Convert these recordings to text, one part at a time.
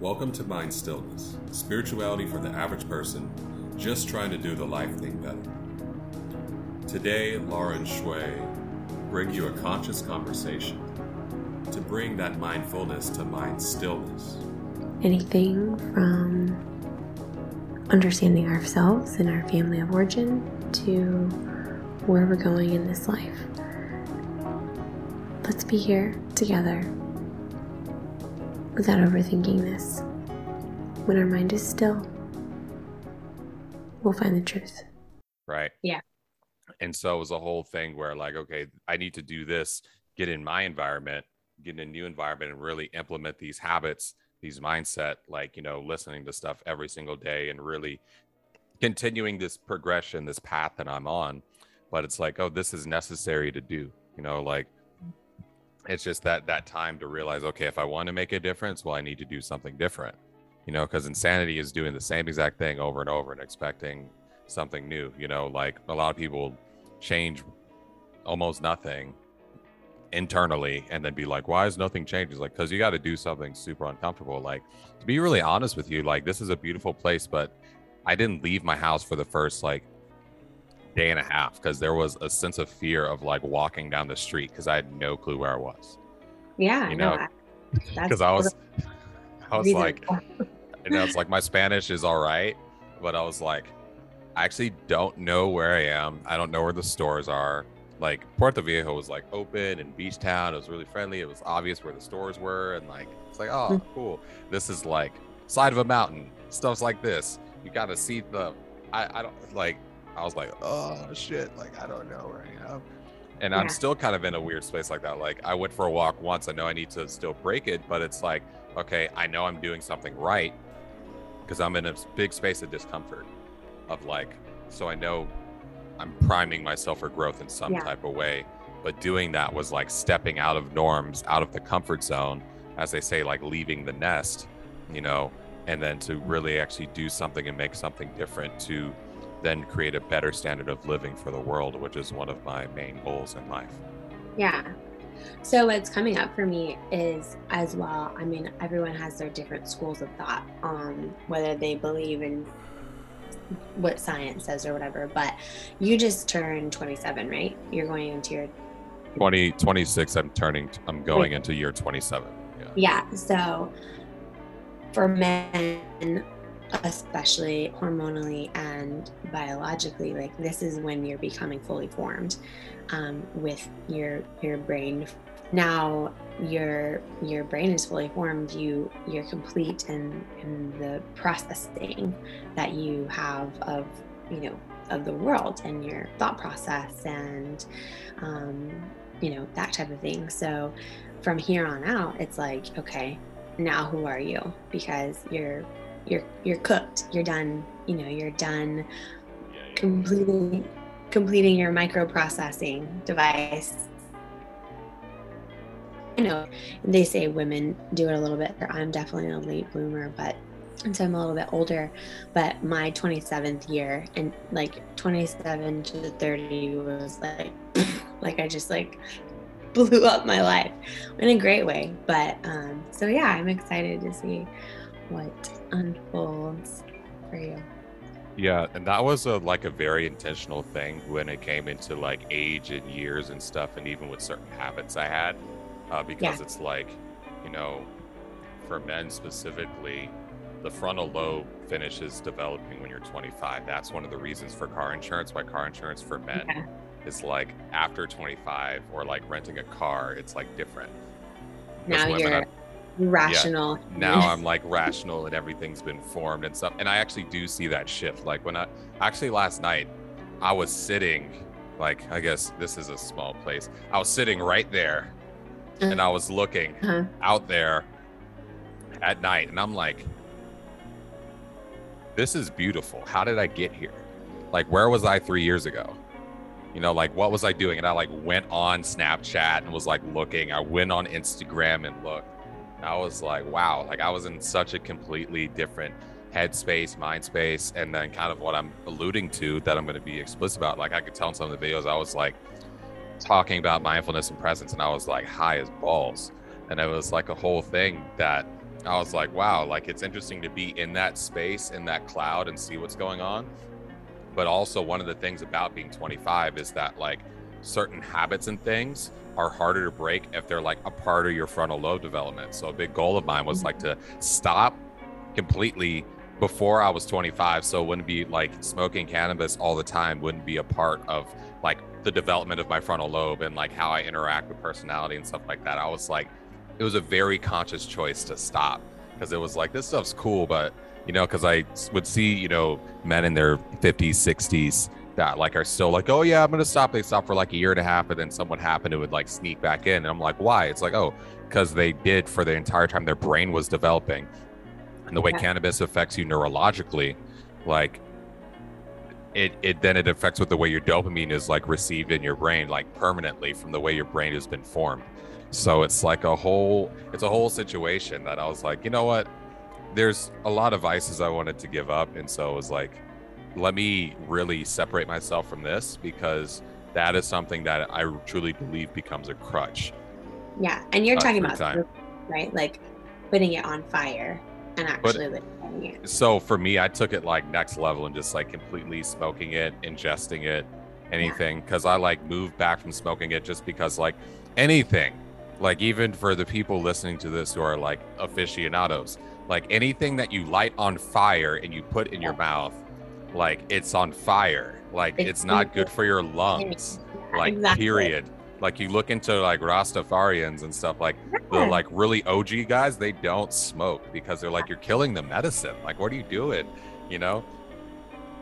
Welcome to Mind Stillness, spirituality for the average person just trying to do the life thing better. Today, Laura and Shui bring you a conscious conversation to bring that mindfulness to mind stillness. Anything from understanding ourselves and our family of origin to where we're going in this life. Let's be here together without overthinking this. When our mind is still, we'll find the truth. Right. Yeah. And so it was a whole thing where like, okay, I need to do this, get in my environment, get in a new environment and really implement these habits, these mindset, like, you know, listening to stuff every single day and really continuing this progression, this path that I'm on. But it's like, oh, this is necessary to do, you know, like, it's just that time to realize, okay, if I want to make a difference, well, I need to do something different, you know, because insanity is doing the same exact thing over and over and expecting something new, you know, like a lot of people change almost nothing internally and then be like, why is nothing changing? Like, because you got to do something super uncomfortable. Like, to be really honest with you, like, this is a beautiful place, but I didn't leave my house for the first like day and a half because there was a sense of fear of like walking down the street because I had no clue where I was. Yeah, you know, because no, I was like, and I was like, my Spanish is all right, but I was like, I actually don't know where I am. I don't know where the stores are. Like Puerto Viejo was like open and beach town. It was really friendly. It was obvious where the stores were, and like it's like, oh, cool. This is like side of a mountain. Stuff's like this. You gotta see the. I don't like. I was like, oh shit, like I don't know right now. And yeah. I'm still kind of in a weird space like that. Like I went for a walk once, I know I need to still break it, but it's like, okay, I know I'm doing something right because I'm in a big space of discomfort of like, so I know I'm priming myself for growth in some type of way. But doing that was like stepping out of norms, out of the comfort zone, as they say, like leaving the nest, you know, and then to really actually do something and make something different to then create a better standard of living for the world, which is one of my main goals in life. Yeah. So what's coming up for me is as well, I mean, everyone has their different schools of thought on whether they believe in what science says or whatever, but you just turned 27, right? You're going into your 26. I'm going into year 27. Yeah. So for men, especially hormonally and biologically, like this is when you're becoming fully formed with your brain. Now your brain is fully formed, you're complete in the processing that you have of, you know, of the world and your thought process and you know, that type of thing. So from here on out, it's like, okay, now who are you? Because you're cooked, you're done, you know, you're done completing your microprocessing device. I know they say women do it a little bit. I'm definitely a late bloomer, but so I'm a little bit older, but my 27th year and like 27 to 30 was like I just like blew up my life in a great way. But so yeah, I'm excited to see what unfolds for you. Yeah, and that was a very intentional thing when it came into like age and years and stuff, and even with certain habits I had, because it's like, you know, for men specifically, the frontal lobe finishes developing when you're 25. That's one of the reasons for car insurance, why car insurance for men is like after 25, or like renting a car, it's like different. Now you're rational. Yeah. Now I'm like rational and everything's been formed and stuff. And I actually do see that shift. Like when I actually last night, I was sitting, like, I guess this is a small place. I was sitting right there and I was looking out there at night and I'm like, this is beautiful. How did I get here? Like, where was I 3 years ago? You know, like what was I doing? And I like went on Snapchat and was like looking, I went on Instagram and looked. I was like, wow, like I was in such a completely different headspace, mind space. And then kind of what I'm alluding to that I'm going to be explicit about, like I could tell in some of the videos, I was like talking about mindfulness and presence and I was like high as balls. And it was like a whole thing that I was like, wow, like it's interesting to be in that space, in that cloud and see what's going on. But also one of the things about being 25 is that like certain habits and things are harder to break if they're like a part of your frontal lobe development. So a big goal of mine was like to stop completely before I was 25. So it wouldn't be like smoking cannabis all the time wouldn't be a part of like the development of my frontal lobe and like how I interact with personality and stuff like that. I was like, it was a very conscious choice to stop because it was like, this stuff's cool. But, you know, because I would see, you know, men in their 50s, 60s that like are still like, oh, yeah, I'm going to stop. They stop for like a year and a half. And then someone happened who would like sneak back in. And I'm like, why? It's like, oh, because they did for the entire time their brain was developing. And the way cannabis affects you neurologically, like it affects with the way your dopamine is like received in your brain, like permanently from the way your brain has been formed. So it's like a whole situation that I was like, you know what, there's a lot of vices I wanted to give up. And so it was like, let me really separate myself from this, because that is something that I truly believe becomes a crutch. Yeah. And you're talking about time, right? Like putting it on fire. And actually, so for me, I took it like next level and just like completely smoking it, ingesting it, anything, because I like moved back from smoking it just because like anything, like even for the people listening to this who are like aficionados, like anything that you light on fire and you put in your mouth, like it's on fire, like it's not good for your lungs, like period. Like you look into like Rastafarians and stuff, like the like really OG guys, they don't smoke because they're like, you're killing the medicine. Like, what are you doing? You know?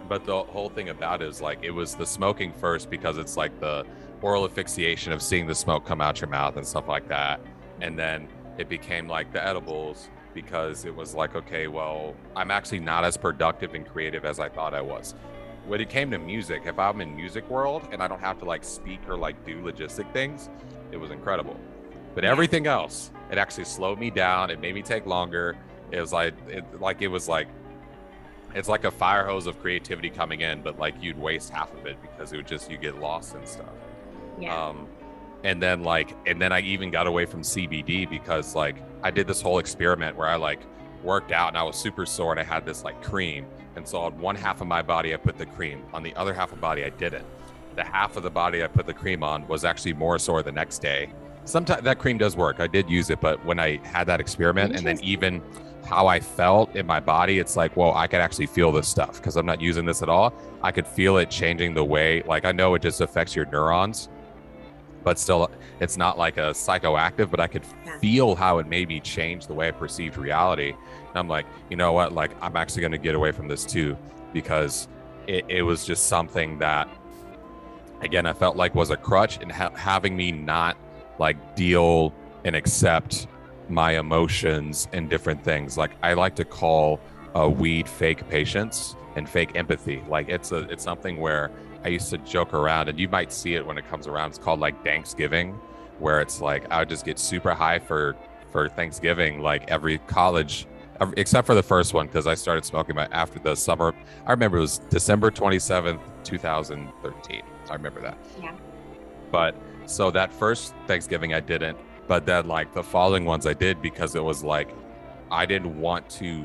But the whole thing about it is like, it was the smoking first because it's like the oral asphyxiation of seeing the smoke come out your mouth and stuff like that. And then it became like the edibles because it was like, okay, well, I'm actually not as productive and creative as I thought I was. When it came to music, if I'm in music world and I don't have to like speak or like do logistic things, it was incredible. But everything else, it actually slowed me down. It made me take longer. It was like, it's like a fire hose of creativity coming in, but like you'd waste half of it because it would just, you get lost and stuff. Yeah. And then I even got away from CBD because like I did this whole experiment where I like worked out and I was super sore and I had this like cream. And so on one half of my body, I put the cream. On the other half of the body, I didn't. The half of the body I put the cream on was actually more sore the next day. Sometimes that cream does work. I did use it, but when I had that experiment and then even how I felt in my body, it's like, whoa, I could actually feel this stuff because I'm not using this at all. I could feel it changing the way, like I know it just affects your neurons, but still it's not like a psychoactive, but I could feel how it made me change the way I perceived reality. And I'm like, you know what? Like, I'm actually going to get away from this too, because it was just something that, again, I felt like was a crutch and having me not like deal and accept my emotions and different things. Like I like to call weed fake patience and fake empathy. Like it's something where I used to joke around, and you might see it when it comes around. It's called like Thanksgiving, where it's like I would just get super high for Thanksgiving, like every college, except for the first one, because I started smoking after the summer. I remember it was December 27th, 2013. I remember that. Yeah. But so that first Thanksgiving I didn't, but then like the following ones I did because it was like I didn't want to.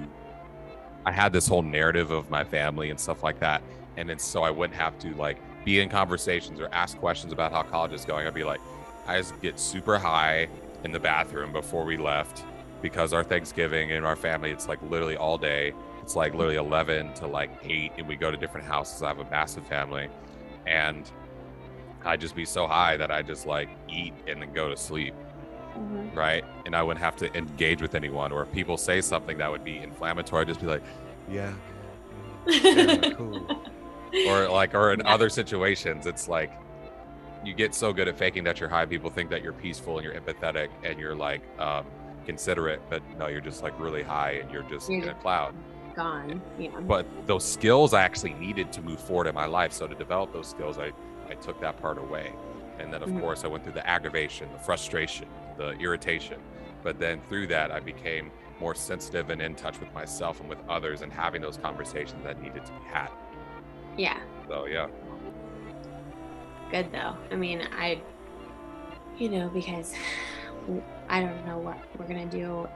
I had this whole narrative of my family and stuff like that. And then so I wouldn't have to like be in conversations or ask questions about how college is going. I'd be like, I just get super high in the bathroom before we left because our Thanksgiving and our family, it's like literally all day. It's like literally 11 to like 8 and we go to different houses. I have a massive family and I'd just be so high that I just like eat and then go to sleep. Mm-hmm. Right. And I wouldn't have to engage with anyone, or if people say something that would be inflammatory, I'd just be like, yeah cool. Or like, or in other situations, it's like you get so good at faking that you're high, people think that you're peaceful and you're empathetic and you're like considerate, but no, you're just like really high and you're in a cloud. Gone. Yeah. But those skills I actually needed to move forward in my life. So to develop those skills, I took that part away. And then of course I went through the aggravation, the frustration, the irritation. But then through that, I became more sensitive and in touch with myself and with others and having those conversations that needed to be had. Yeah. So, yeah. Good, though. I mean, because I don't know what we're going to do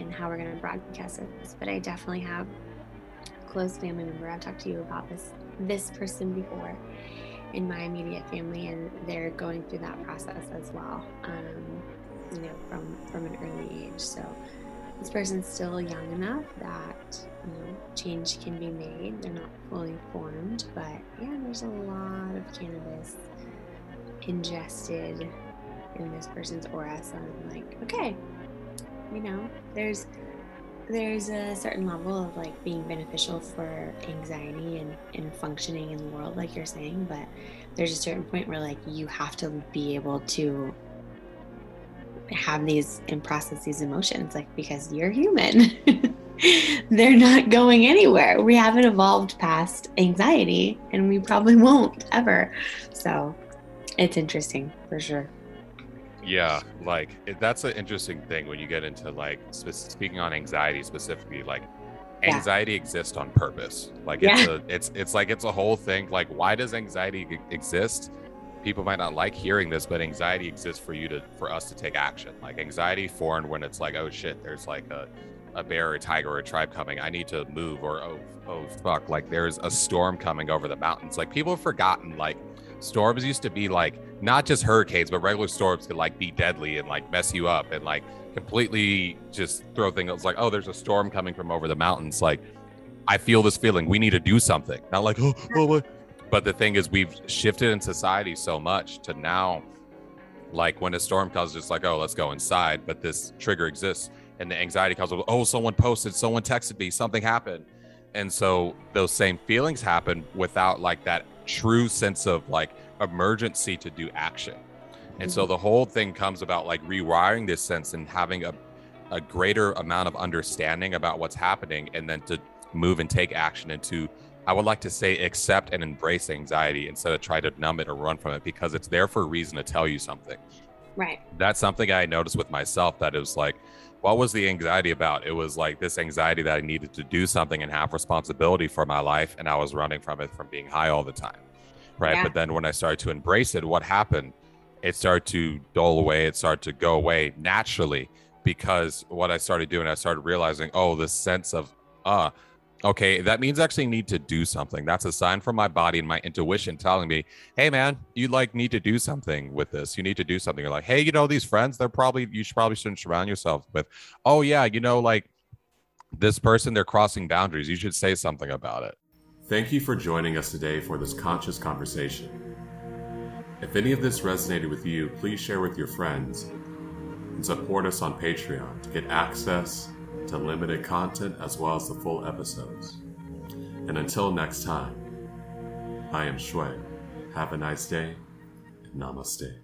and how we're going to broadcast this. But I definitely have a close family member. I've talked to you about this person before in my immediate family, and they're going through that process as well, you know, from an early age. So this person's still young enough that, you know, change can be made. They're not fully formed, but yeah, there's a lot of cannabis ingested in this person's aura. So I'm like, okay, you know, there's a certain level of like being beneficial for anxiety and functioning in the world, like you're saying, but there's a certain point where like you have to be able to have these and process these emotions, like, because you're human. They're not going anywhere. We haven't evolved past anxiety, and we probably won't ever. So it's interesting for sure. Yeah, like that's an interesting thing when you get into like speaking on anxiety specifically, like anxiety exists on purpose. Like it's like, it's a whole thing. Like, why does anxiety exist? People might not like hearing this, but anxiety exists for you to, for us to take action. Like anxiety formed when it's like, oh shit, there's like a bear or a tiger or a tribe coming. I need to move. Or, oh fuck, like there's a storm coming over the mountains. Like people have forgotten, like storms used to be like, not just hurricanes, but regular storms could like be deadly and like mess you up and like completely just throw things. It's like, oh, there's a storm coming from over the mountains. Like I feel this feeling, we need to do something. Not like, oh what? But the thing is, we've shifted in society so much to now, like when a storm comes, just like, oh, let's go inside. But this trigger exists, and the anxiety comes with, oh, someone posted, someone texted me, something happened. And so those same feelings happen without like that true sense of like emergency to do action. And so the whole thing comes about like rewiring this sense and having a greater amount of understanding about what's happening, and then to move and take action, and to, I would like to say, accept and embrace anxiety instead of try to numb it or run from it, because it's there for a reason to tell you something. Right. That's something I noticed with myself, that it was like, what was the anxiety about? It was like this anxiety that I needed to do something and have responsibility for my life. And I was running from it from being high all the time. Right. Yeah. But then when I started to embrace it, what happened? It started to dull away. It started to go away naturally, because what I started doing, I started realizing, oh, this sense of, okay, that means I actually need to do something. That's a sign from my body and my intuition telling me, hey man, you like need to do something with this. You need to do something. You're like, hey, you know, these friends, they're probably, you probably shouldn't surround yourself with. Oh yeah, you know, like this person, they're crossing boundaries. You should say something about it. Thank you for joining us today for this conscious conversation. If any of this resonated with you, please share with your friends and support us on Patreon to get access to limited content as well as the full episodes. And until next time, I am Shui. Have a nice day, and namaste.